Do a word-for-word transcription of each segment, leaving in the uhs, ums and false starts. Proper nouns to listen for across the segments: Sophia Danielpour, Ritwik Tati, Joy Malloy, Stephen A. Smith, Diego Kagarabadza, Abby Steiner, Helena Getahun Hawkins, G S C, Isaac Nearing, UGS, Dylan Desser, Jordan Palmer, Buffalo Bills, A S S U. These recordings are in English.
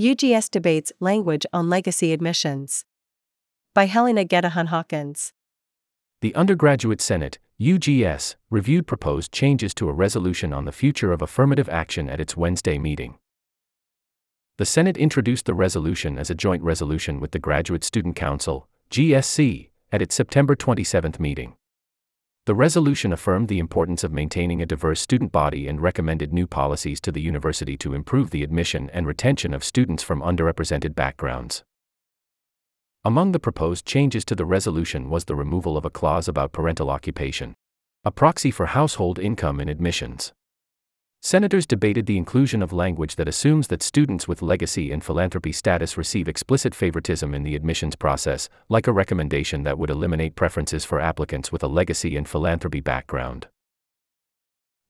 U G S Debates Language on Legacy Admissions by Helena Getahun Hawkins. The Undergraduate Senate, U G S, reviewed proposed changes to a resolution on the future of affirmative action at its Wednesday meeting. The Senate introduced the resolution as a joint resolution with the Graduate Student Council, G S C, at its September twenty-seventh meeting. The resolution affirmed the importance of maintaining a diverse student body and recommended new policies to the university to improve the admission and retention of students from underrepresented backgrounds. Among the proposed changes to the resolution was the removal of a clause about parental occupation, a proxy for household income in admissions. Senators debated the inclusion of language that assumes that students with legacy and philanthropy status receive explicit favoritism in the admissions process, like a recommendation that would eliminate preferences for applicants with a legacy and philanthropy background.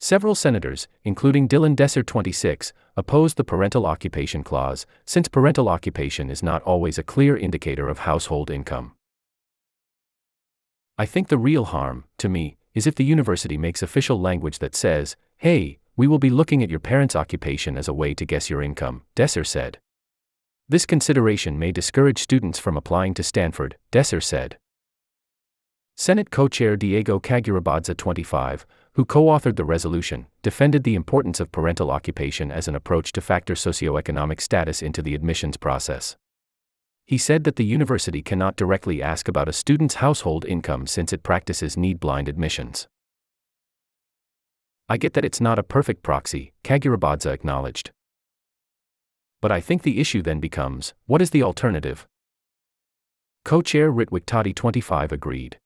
Several senators, including Dylan Desser twenty-six, opposed the parental occupation clause, since parental occupation is not always a clear indicator of household income. "I think the real harm, to me, is if the university makes official language that says, 'Hey, we will be looking at your parents' occupation as a way to guess your income,'" Desser said. "This consideration may discourage students from applying to Stanford," Desser said. Senate co-chair Diego Kagarabadza twenty-five, who co-authored the resolution, defended the importance of parental occupation as an approach to factor socioeconomic status into the admissions process. He said that the university cannot directly ask about a student's household income since it practices need-blind admissions. "I get that it's not a perfect proxy," Kagarabadza acknowledged. "But I think the issue then becomes, what is the alternative?" Co-chair Ritwik Tati twenty-five agreed.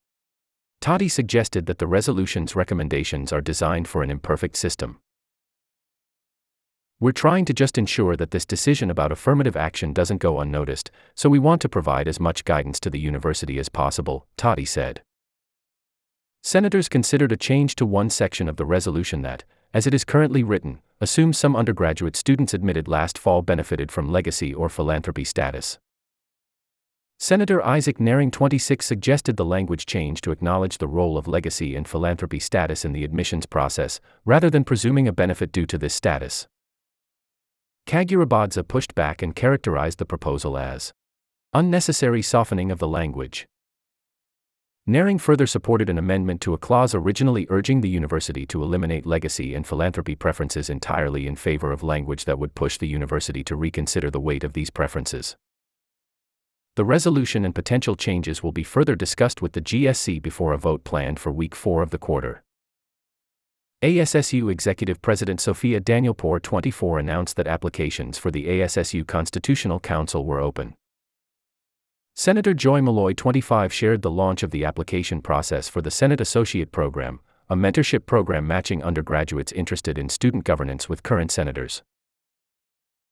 Tati suggested that the resolution's recommendations are designed for an imperfect system. "We're trying to just ensure that this decision about affirmative action doesn't go unnoticed, so we want to provide as much guidance to the university as possible," Tati said. Senators considered a change to one section of the resolution that, as it is currently written, assumes some undergraduate students admitted last fall benefited from legacy or philanthropy status. Senator Isaac Nearing twenty-six suggested the language change to acknowledge the role of legacy and philanthropy status in the admissions process, rather than presuming a benefit due to this status. Kagarabadza pushed back and characterized the proposal as unnecessary softening of the language. Nearing further supported an amendment to a clause originally urging the university to eliminate legacy and philanthropy preferences entirely in favor of language that would push the university to reconsider the weight of these preferences. The resolution and potential changes will be further discussed with the G S C before a vote planned for week four of the quarter. A S S U Executive President Sophia Danielpour twenty-four announced that applications for the A S S U Constitutional Council were open. Senator Joy Malloy twenty-five shared the launch of the application process for the Senate Associate Program, a mentorship program matching undergraduates interested in student governance with current senators.